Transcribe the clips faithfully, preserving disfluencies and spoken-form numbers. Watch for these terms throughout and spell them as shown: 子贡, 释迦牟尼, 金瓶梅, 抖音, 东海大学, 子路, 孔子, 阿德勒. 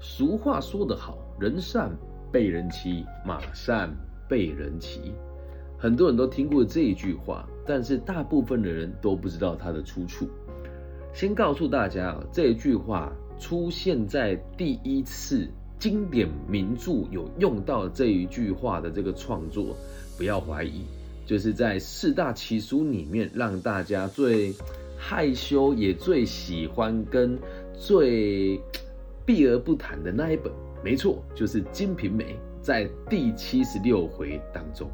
俗话说得好，人善被人欺，马善被人骑。很多人都听过这一句话，但是大部分的人都不知道它的出处。先告诉大家啊，这一句话出现在第一次经典名著有用到这一句话的这个创作，不要怀疑，就是在四大奇书里面让大家最害羞也最喜欢跟最避而不谈的那一本，没错，就是《金瓶梅》在第七十六回当中。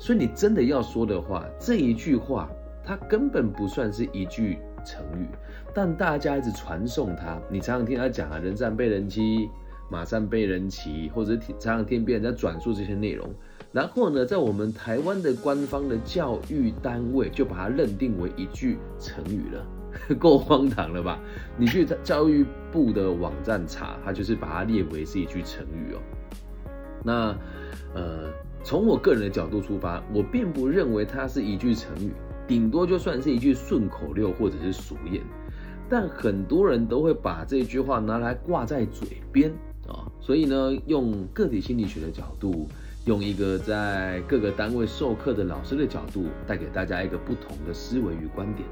所以你真的要说的话，这一句话它根本不算是一句成语，但大家一直传颂它。你常常听他讲啊，人善被人欺，马善被人骑，或者常常听别人在转述这些内容。然后呢，在我们台湾的官方的教育单位就把它认定为一句成语了，够荒唐了吧？你去教育部的网站查，它就是把它列为是一句成语哦。那呃，从我个人的角度出发，我并不认为它是一句成语，顶多就算是一句顺口溜或者是俗谚。但很多人都会把这句话拿来挂在嘴边。所以呢，用个体心理学的角度，用一个在各个单位授课的老师的角度，带给大家一个不同的思维与观点。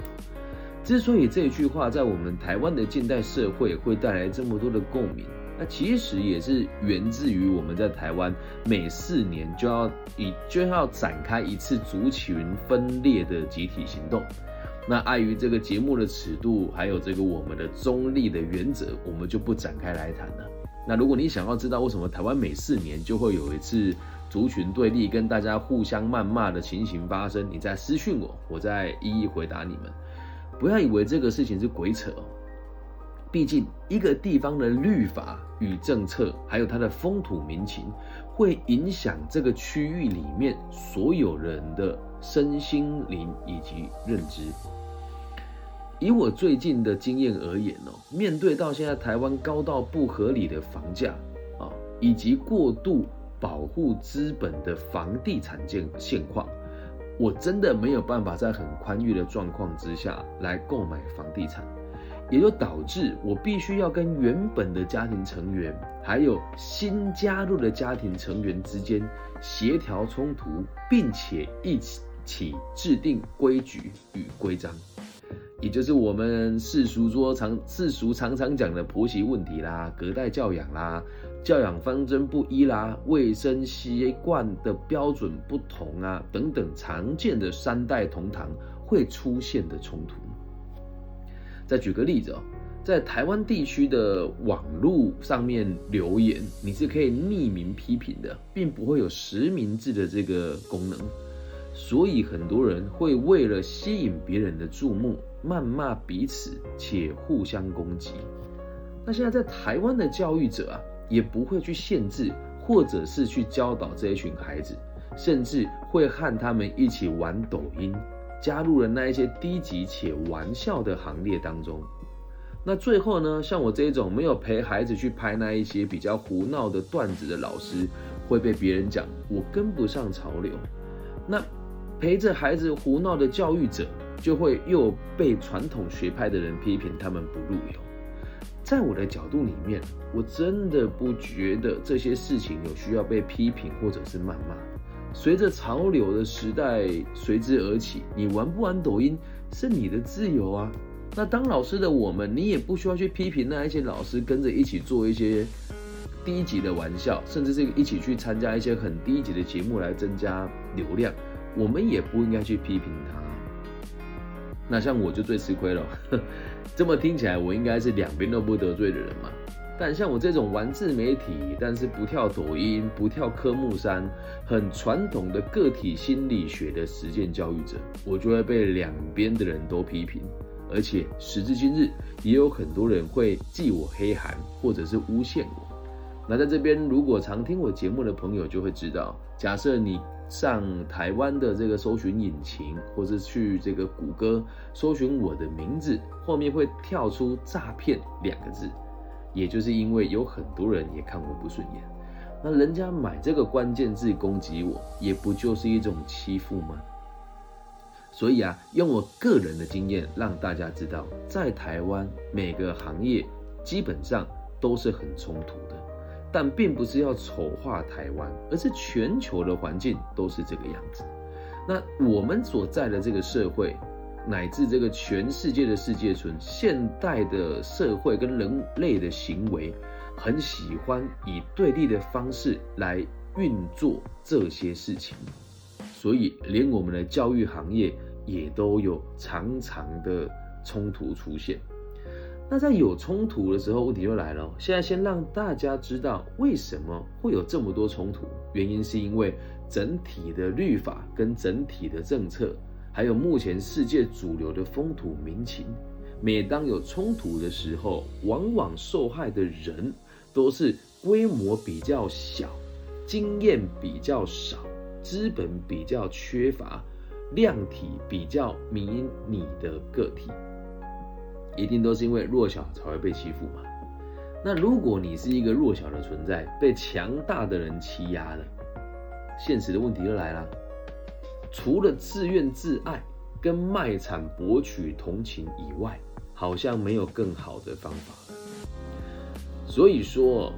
之所以这句话在我们台湾的近代社会会带来这么多的共鸣，那其实也是源自于我们在台湾每四年就要就要展开一次族群分裂的集体行动。那碍于这个节目的尺度，还有这个我们的中立的原则，我们就不展开来谈了。那如果你想要知道为什么台湾每四年就会有一次族群对立跟大家互相谩骂的情形发生，你再私讯我，我再一一回答你们。不要以为这个事情是鬼扯哦，毕竟一个地方的律法与政策，还有它的风土民情，会影响这个区域里面所有人的身心灵以及认知。以我最近的经验而言哦，面对到现在台湾高到不合理的房价啊，以及过度保护资本的房地产现况，我真的没有办法在很宽裕的状况之下来购买房地产，也就导致我必须要跟原本的家庭成员，还有新加入的家庭成员之间协调冲突，并且一起制定规矩与规章。也就是我们世俗说常世俗常常讲的婆媳问题啦、隔代教养啦、教养方针不一啦、卫生习惯的标准不同啊等等常见的三代同堂会出现的冲突。再举个例子哦，在台湾地区的网络上面留言，你是可以匿名批评的，并不会有实名制的这个功能。所以很多人会为了吸引别人的注目，谩骂彼此且互相攻击。那现在在台湾的教育者啊，也不会去限制或者是去教导这一群孩子，甚至会和他们一起玩抖音，加入了那一些低级且玩笑的行列当中。那最后呢，像我这种没有陪孩子去拍那一些比较胡闹的段子的老师，会被别人讲我跟不上潮流。那陪着孩子胡闹的教育者，就会又被传统学派的人批评他们不入流。在我的角度里面，我真的不觉得这些事情有需要被批评或者是谩骂。随着潮流的时代随之而起，你玩不玩抖音是你的自由啊。那当老师的我们，你也不需要去批评那一些老师跟着一起做一些低级的玩笑，甚至是一起去参加一些很低级的节目来增加流量。我们也不应该去批评他。那像我就最吃亏了，这么听起来我应该是两边都不得罪的人嘛。但像我这种玩自媒体，但是不跳抖音、不跳科目三，很传统的个体心理学的实践教育者，我就会被两边的人都批评。而且时至今日，也有很多人会记我黑函或者是诬陷我。那在这边，如果常听我节目的朋友就会知道，假设你上台湾的这个搜寻引擎，或是去这个谷歌搜寻我的名字，后面会跳出诈骗两个字，也就是因为有很多人也看我不顺眼，那人家买这个关键字攻击我，也不就是一种欺负吗？所以啊，用我个人的经验让大家知道，在台湾每个行业基本上都是很冲突的，但并不是要丑化台湾，而是全球的环境都是这个样子。那我们所在的这个社会，乃至这个全世界的世界村，现代的社会跟人类的行为，很喜欢以对立的方式来运作这些事情，所以连我们的教育行业也都有常常的冲突出现。那在有冲突的时候，问题就来了。现在先让大家知道为什么会有这么多冲突，原因是因为整体的律法跟整体的政策，还有目前世界主流的风土民情，每当有冲突的时候，往往受害的人都是规模比较小、经验比较少、资本比较缺乏、量体比较迷你的个体。一定都是因为弱小才会被欺负嘛。那如果你是一个弱小的存在，被强大的人欺压了，现实的问题就来了。除了自怨自艾跟卖惨博取同情以外，好像没有更好的方法了。所以说，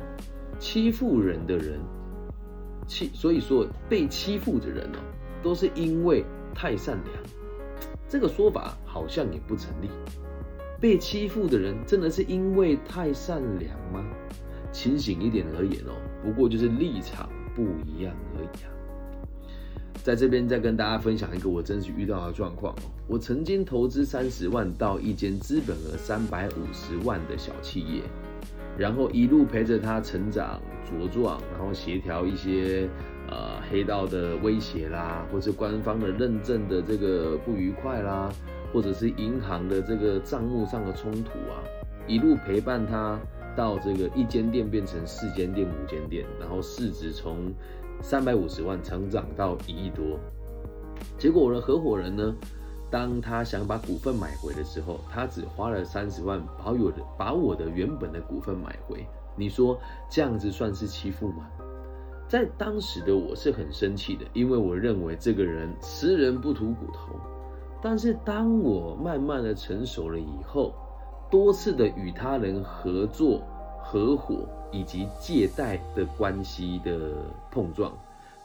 欺负人的人，欺所以说被欺负的人哦，都是因为太善良。这个说法好像也不成立。被欺负的人真的是因为太善良吗？清醒一点而言哦，不过就是立场不一样而已啊。在这边再跟大家分享一个我真实遇到的状况哦，我曾经投资三十万到一间资本额三百五十万的小企业，然后一路陪着他成长茁壮，然后协调一些呃黑道的威胁啦，或是官方的认证的这个不愉快啦。或者是银行的这个账目上的冲突啊，一路陪伴他到这个一间店变成四间店、五间店，然后市值从三百五十万成长到一亿多。结果我的合伙人呢，当他想把股份买回的时候，他只花了三十万把我的把我的原本的股份买回。你说这样子算是欺负吗？在当时的我是很生气的，因为我认为这个人吃人不吐骨头。但是当我慢慢的成熟了以后，多次的与他人合作、合伙以及借贷的关系的碰撞，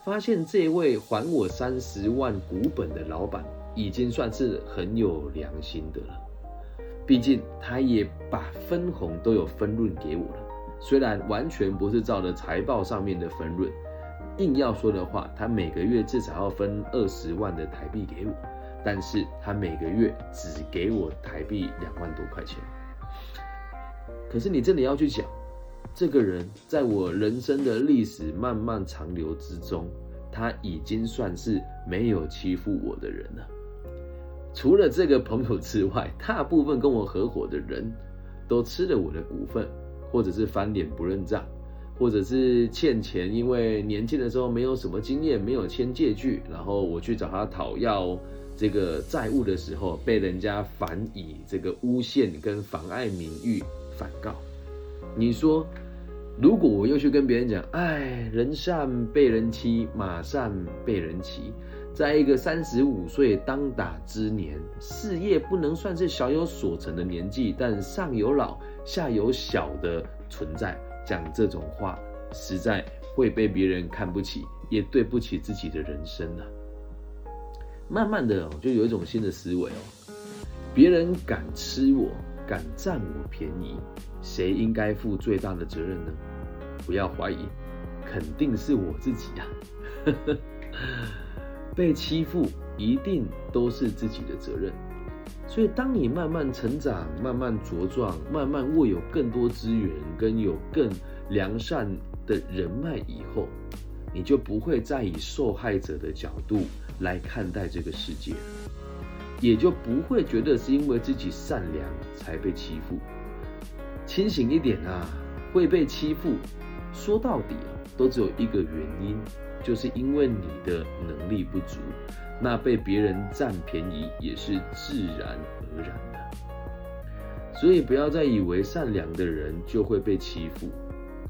发现这位还我三十万股本的老板已经算是很有良心的了。毕竟他也把分红都有分润给我了，虽然完全不是照着财报上面的分润，硬要说的话，他每个月至少要分二十万的台币给我。但是他每个月只给我台币两万多块钱。可是你真的要去讲，这个人在我人生的历史漫漫长流之中，他已经算是没有欺负我的人了。除了这个朋友之外，大部分跟我合伙的人都吃了我的股份，或者是翻脸不认账，或者是欠钱，因为年轻的时候没有什么经验，没有签借据，然后我去找他讨要这个债务的时候，被人家反以这个诬陷跟妨碍名誉反告。你说，如果我又去跟别人讲，哎，人善被人欺，马善被人骑，在一个三十五岁当打之年，事业不能算是小有所成的年纪，但上有老下有小的存在，讲这种话，实在会被别人看不起，也对不起自己的人生啊。慢慢的就有一种新的思维哦，别人敢吃我，敢占我便宜，谁应该负最大的责任呢？不要怀疑，肯定是我自己啊。被欺负一定都是自己的责任。所以当你慢慢成长，慢慢茁壮，慢慢握有更多资源跟有更良善的人脉以后，你就不会再以受害者的角度来看待这个世界，也就不会觉得是因为自己善良才被欺负。清醒一点啊，会被欺负，说到底都只有一个原因，就是因为你的能力不足，那被别人占便宜也是自然而然的。所以不要再以为善良的人就会被欺负，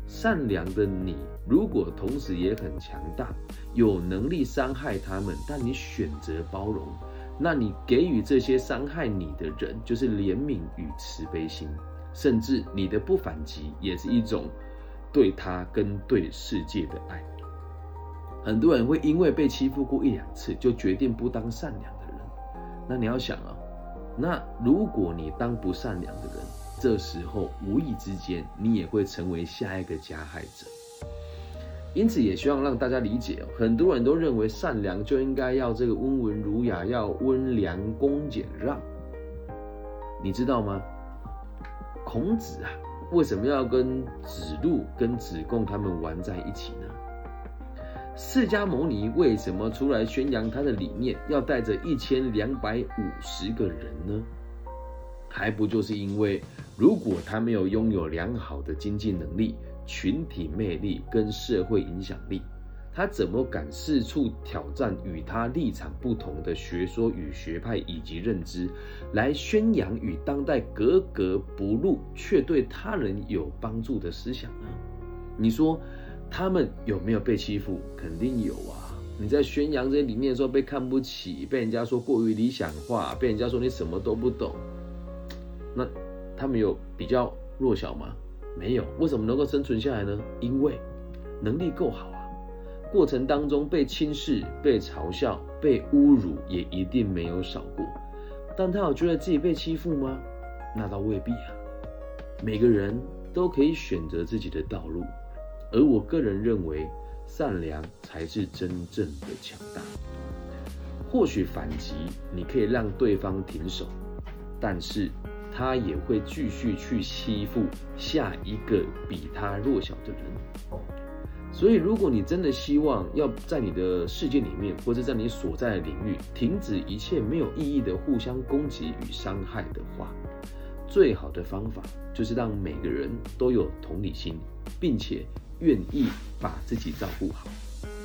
善良的你如果同时也很强大，有能力伤害他们，但你选择包容，那你给予这些伤害你的人就是怜悯与慈悲心，甚至你的不反击也是一种对他跟对世界的爱。很多人会因为被欺负过一两次就决定不当善良的人，那你要想啊，那如果你当不善良的人，这时候无意之间你也会成为下一个加害者。因此也希望让大家理解，很多人都认为善良就应该要这个温文儒雅，要温良恭俭让。你知道吗？孔子啊，为什么要跟子路跟子贡他们玩在一起呢？释迦牟尼为什么出来宣扬他的理念，要带着一千两百五十个人呢？还不就是因为，如果他没有拥有良好的经济能力、群体魅力跟社会影响力，他怎么敢四处挑战与他立场不同的学说与学派以及认知，来宣扬与当代格格不入却对他人有帮助的思想呢？你说他们有没有被欺负？肯定有啊！你在宣扬这些理念的时候被看不起，被人家说过于理想化，被人家说你什么都不懂，那他们有比较弱小吗？没有。为什么能够生存下来呢？因为能力够好啊！过程当中被轻视、被嘲笑、被侮辱也一定没有少过，但他有觉得自己被欺负吗？那倒未必啊！每个人都可以选择自己的道路，而我个人认为，善良才是真正的强大。或许反击你可以让对方停手，但是他也会继续去欺负下一个比他弱小的人。所以如果你真的希望要在你的世界里面，或者在你所在的领域，停止一切没有意义的互相攻击与伤害的话，最好的方法就是让每个人都有同理心，并且愿意把自己照顾好。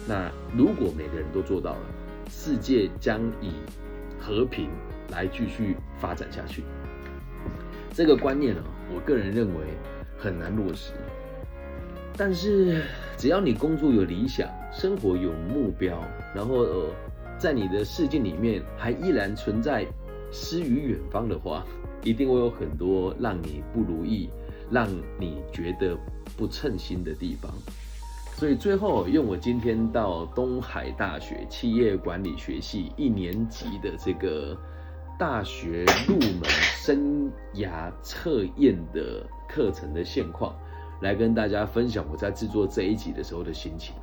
那如果每个人都做到了，世界将以和平来继续发展下去。这个观念呢，我个人认为很难落实，但是只要你工作有理想，生活有目标，然后、呃、在你的世界里面还依然存在诗与远方的话，一定会有很多让你不如意、让你觉得不称心的地方。所以最后用我今天到东海大学企业管理学系一年级的这个大学入门生涯测验的课程的现况，来跟大家分享我在制作这一集的时候的心情。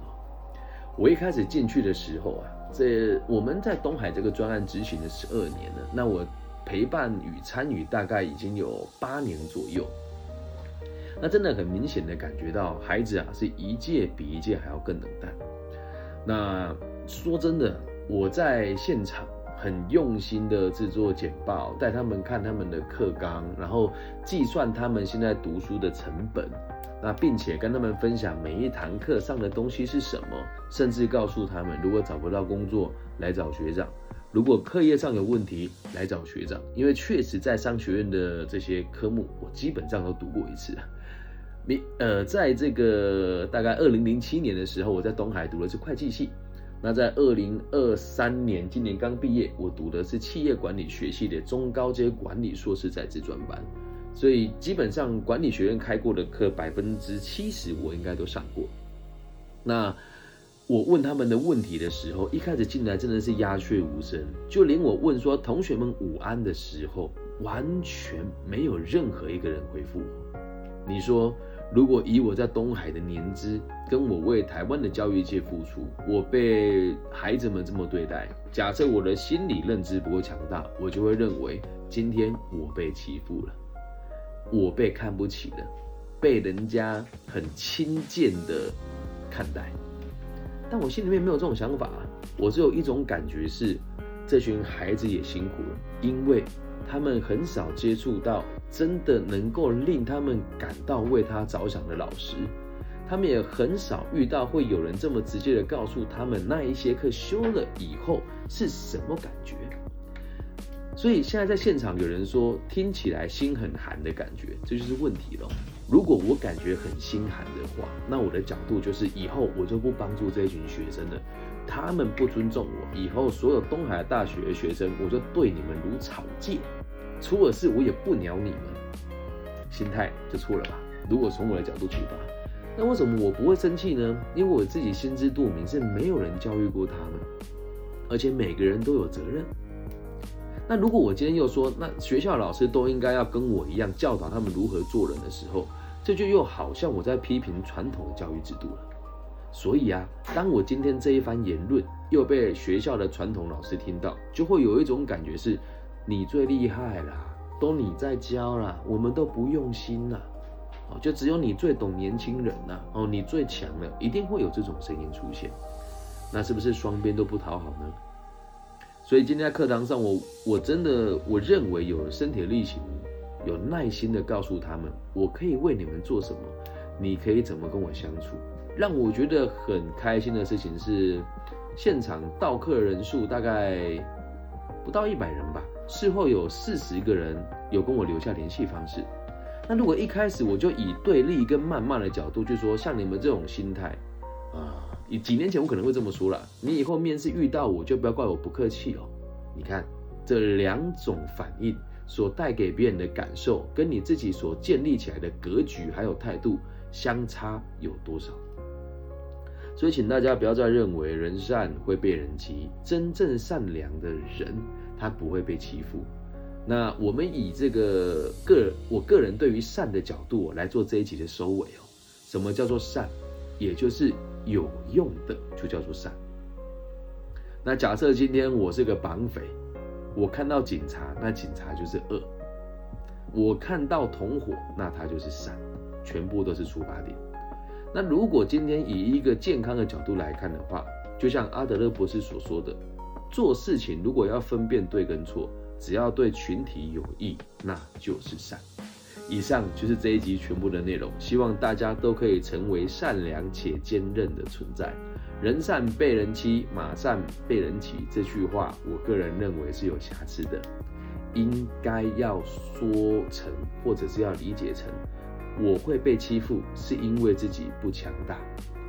我一开始进去的时候啊，这我们在东海这个专案执行了十二年了，那我陪伴与参与大概已经有八年左右。那真的很明显的感觉到，孩子啊是一届比一届还要更冷淡。那说真的，我在现场很用心的制作简报，带他们看他们的课纲，然后计算他们现在读书的成本，那并且跟他们分享每一堂课上的东西是什么，甚至告诉他们，如果找不到工作来找学长，如果课业上有问题来找学长，因为确实在商学院的这些科目我基本上都读过一次。呃，在这个大概二零零七年的时候，我在东海读的是会计系，那在二零二三年，今年刚毕业，我读的是企业管理学系的中高阶管理硕士在职专班，所以基本上管理学院开过的课 百分之七十 我应该都上过。那我问他们的问题的时候，一开始进来真的是鸦雀无声，就连我问说同学们午安的时候，完全没有任何一个人回复我。你说如果以我在东海的年资，跟我为台湾的教育界付出，我被孩子们这么对待，假设我的心理认知不够强大，我就会认为今天我被欺负了，我被看不起了，被人家很轻贱的看待。但我心里面没有这种想法啊，我只有一种感觉是，这群孩子也辛苦了，因为他们很少接触到真的能够令他们感到为他着想的老师，他们也很少遇到会有人这么直接的告诉他们那一些课修了以后是什么感觉。所以现在在现场有人说听起来心很寒的感觉，这就是问题了。如果我感觉很心寒的话，那我的角度就是以后我就不帮助这群学生了，他们不尊重我，以后所有东海大学的学生我就对你们如草芥，除了是我也不鸟你们。心态就错了吧。如果从我的角度出发，那为什么我不会生气呢？因为我自己心知肚明，是没有人教育过他们，而且每个人都有责任。那如果我今天又说，那学校老师都应该要跟我一样教导他们如何做人的时候，这就又好像我在批评传统的教育制度了。所以啊，当我今天这一番言论又被学校的传统老师听到，就会有一种感觉是，你最厉害啦，都你在教啦，我们都不用心啦，就只有你最懂年轻人啦、啊哦，你最强了，一定会有这种声音出现。那是不是双边都不讨好呢？所以今天在课堂上我，我我真的我认为有身体力行，有耐心的告诉他们，我可以为你们做什么，你可以怎么跟我相处。让我觉得很开心的事情是，现场到课人数大概不到一百人吧，事后有四十个人有跟我留下联系方式。那如果一开始我就以对立跟谩骂的角度去说，像你们这种心态啊，以几年前我可能会这么说啦，你以后面试遇到我就不要怪我不客气哦。你看这两种反应所带给别人的感受，跟你自己所建立起来的格局还有态度相差有多少？所以请大家不要再认为人善会被人欺，真正善良的人他不会被欺负。那我们以这个个我个人对于善的角度、哦、来做这一集的收尾哦。什么叫做善？也就是有用的就叫做善。那假设今天我是个绑匪，我看到警察，那警察就是恶；我看到同伙，那他就是善，全部都是出发点。那如果今天以一个健康的角度来看的话，就像阿德勒博士所说的，做事情如果要分辨对跟错，只要对群体有益，那就是善。以上就是这一集全部的内容，希望大家都可以成为善良且坚韧的存在。人善被人欺，马善被人骑，这句话我个人认为是有瑕疵的，应该要说成或者是要理解成，我会被欺负是因为自己不强大。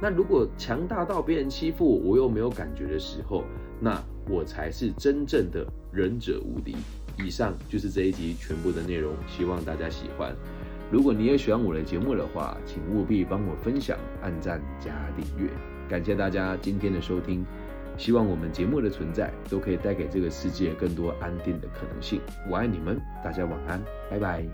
那如果强大到别人欺负我，我又没有感觉的时候，那我才是真正的仁者无敌。以上就是这一集全部的内容，希望大家喜欢。如果你也喜欢我的节目的话，请务必帮我分享、按赞加订阅。感谢大家今天的收听，希望我们节目的存在都可以带给这个世界更多安定的可能性。我爱你们，大家晚安，拜拜。